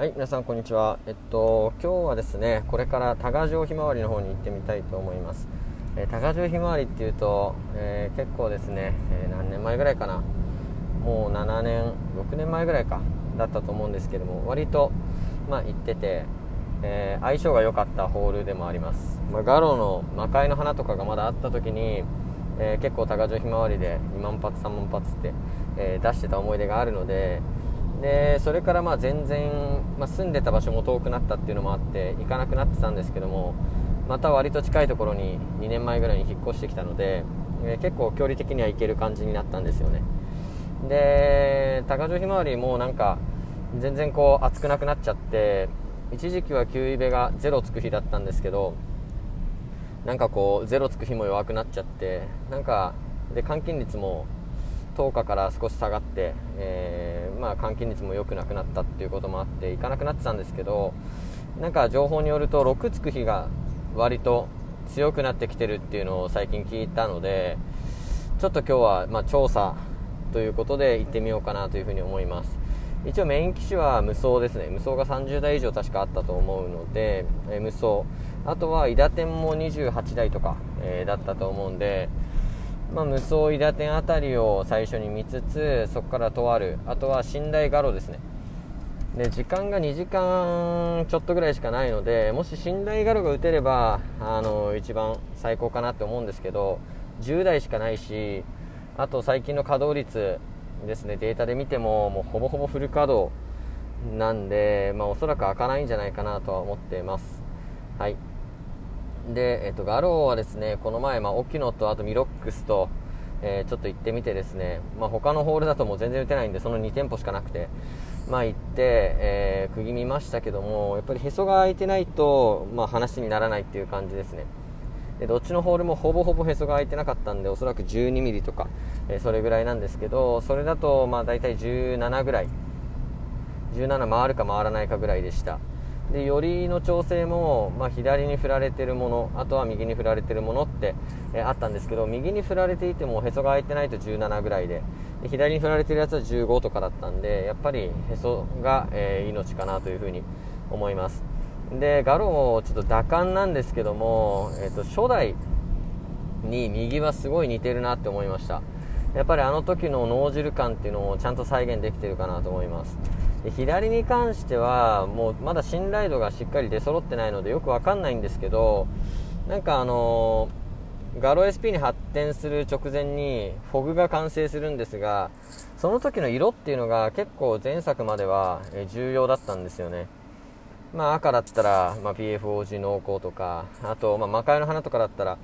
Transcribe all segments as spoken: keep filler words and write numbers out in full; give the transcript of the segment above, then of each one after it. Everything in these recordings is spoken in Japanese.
はい、皆さんこんにちは。えっと今日はですね、これから多賀城ひまわりの方に行ってみたいと思います。えー、多賀城ひまわりっていうと、えー、結構ですね、えー、何年前ぐらいかな、もうななねんろくねんまえぐらいかだったと思うんですけども、割とまあ行ってて、えー、相性が良かったホールでもあります。まあ、ガロの魔界の花とかがまだあった時に、えー、結構多賀城ひまわりでにまんぱつさんまんぱつって、えー、出してた思い出があるので、でそれからまあ全然、まあ、住んでた場所も遠くなったっていうのもあって行かなくなってたんですけども、また割と近いところににねんまえぐらいに引っ越してきたので、えー、結構距離的には行ける感じになったんですよね。で多賀城ひまわりもなんか全然こう暑くなくなっちゃって、一時期は給油がゼロつく日だったんですけど、なんかこうゼロつく日も弱くなっちゃって、なんかで換金率もとおかから少し下がって、えーまあ、換金率も良くなくなったっていうこともあって行かなくなってたんですけど、なんか情報によるとろくつく日が割と強くなってきてるっていうのを最近聞いたので、ちょっと今日はまあ調査ということで行ってみようかなというふうに思います。一応メイン機種は無双ですね。無双がさんじゅうだい以上確かあったと思うので、え無双、あとはイダテンもにじゅうはちだいとか、えー、だったと思うんで、まあ、無双、イダテンあたりを最初に見つつ、そこからとある、あとは寝台画廊ですね。で時間がにじかんちょっとぐらいしかないので、もし寝台画廊が打てればあの一番最高かなって思うんですけど、じゅうだいしかないし、あと最近の稼働率ですね、データで見てももうほぼほぼフル稼働なんで、まあ、おそらく開かないんじゃないかなとは思っています。はい。でえっと、ガローはですね、この前、まあ、オキノとあとミロックスと、えー、ちょっと行ってみてですね、まあ、他のホールだともう全然打てないんで、そのにてんぽしかなくて、まあ、行って、えー、釘見ましたけども、やっぱりへそが空いてないと、まあ、話にならないっていう感じですね。でどっちのホールもほぼほぼへそが空いてなかったんで、おそらくじゅうにミリとか、えー、それぐらいなんですけど、それだとまあ大体じゅうななぐらい、じゅうなな回るか回らないかぐらいでした。で寄りの調整も、まあ、左に振られてるもの、あとは右に振られてるものって、えー、あったんですけど、右に振られていてもへそが空いてないとじゅうななぐらい で, で左に振られてるやつはじゅうごとかだったんで、やっぱりへそが、えー、命かなというふうに思います。でガローちょっと打感なんですけども、えー、と初代に右はすごい似てるなって思いました。やっぱりあの時の脳汁感っていうのをちゃんと再現できてるかなと思います。で左に関してはもうまだ信頼度がしっかり出揃ってないのでよくわかんないんですけど、なんかあのー、ガロー エスピー に発展する直前にフォグが完成するんですが、その時の色っていうのが結構前作までは重要だったんですよね。まあ、赤だったら、まあ、ピーエフオージー 濃厚とか、あと、まあ、魔界の花とかだったら、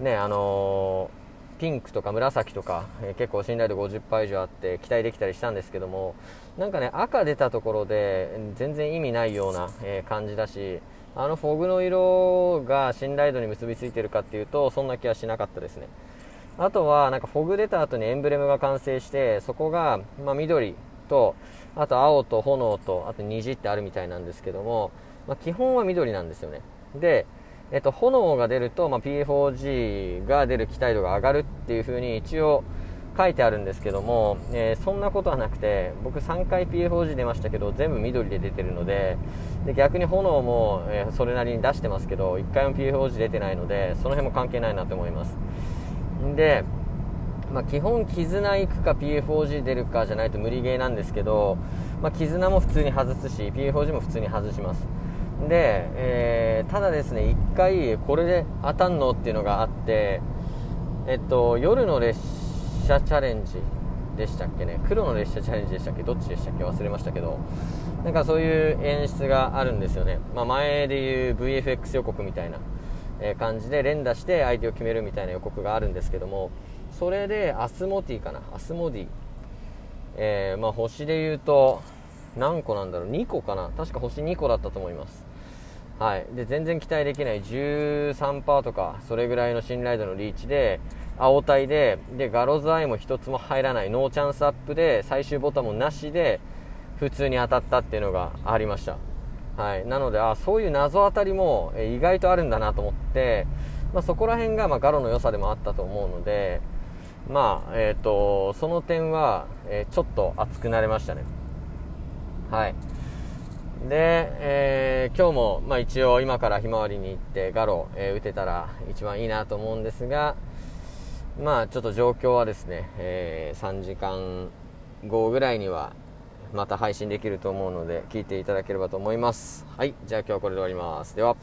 ねあのー、ピンクとか紫とか、えー、結構信頼度 ごじゅっパーセント 以上あって期待できたりしたんですけども、なんかね赤出たところで全然意味ないような、えー、感じだし、あのフォグの色が信頼度に結びついてるかっていうとそんな気はしなかったですね。あとはなんかフォグ出た後にエンブレムが完成して、そこが、まあ、緑とあと青と炎とあと虹ってあるみたいなんですけども、まあ、基本は緑なんですよね。で、えっと、炎が出ると、まあ、ピーエフオージー が出る期待度が上がるっていう風に一応書いてあるんですけども、えー、そんなことはなくて、僕さんかい ピーエフオージー 出ましたけど全部緑で出てるの で, で逆に炎も、えー、それなりに出してますけどいっかいも ピーエフオージー 出てないので、その辺も関係ないなと思います。でまあ、基本絆行くか ピーエフオージー 出るかじゃないと無理ゲーなんですけど、まあ、絆も普通に外すし ピーエフオージー も普通に外します。で、えー、ただですね、いっかいこれで当たんのっていうのがあって、えっと、夜の列車チャレンジでしたっけね、黒の列車チャレンジでしたっけ、どっちでしたっけ忘れましたけど、なんかそういう演出があるんですよね。まあ、前でいう ブイエフエックス 予告みたいな感じで連打して相手を決めるみたいな予告があるんですけども、それでアスモティかな、アスモディ、えーまあ、星でいうと何個なんだろう、にこかな、確か星にこだったと思います。はい。で全然期待できない じゅうさんパーセント とかそれぐらいの信頼度のリーチで青体 で, でガロズアイも一つも入らない、ノーチャンスアップで最終ボタンもなしで普通に当たったっていうのがありました。はい。なのであそういう謎当たりも意外とあるんだなと思って、まあ、そこら辺がまあガロの良さでもあったと思うので、まあえー、とその点は、えー、ちょっと熱くなれましたね。はい。で、えー、今日も、まあ、一応今からひまわりに行ってガロ、えー、打てたら一番いいなと思うんですが、まあちょっと状況はですね、えー、さんじかんごぐらいにはまた配信できると思うので聞いていただければと思います。はい、じゃあ今日はこれで終わります。では。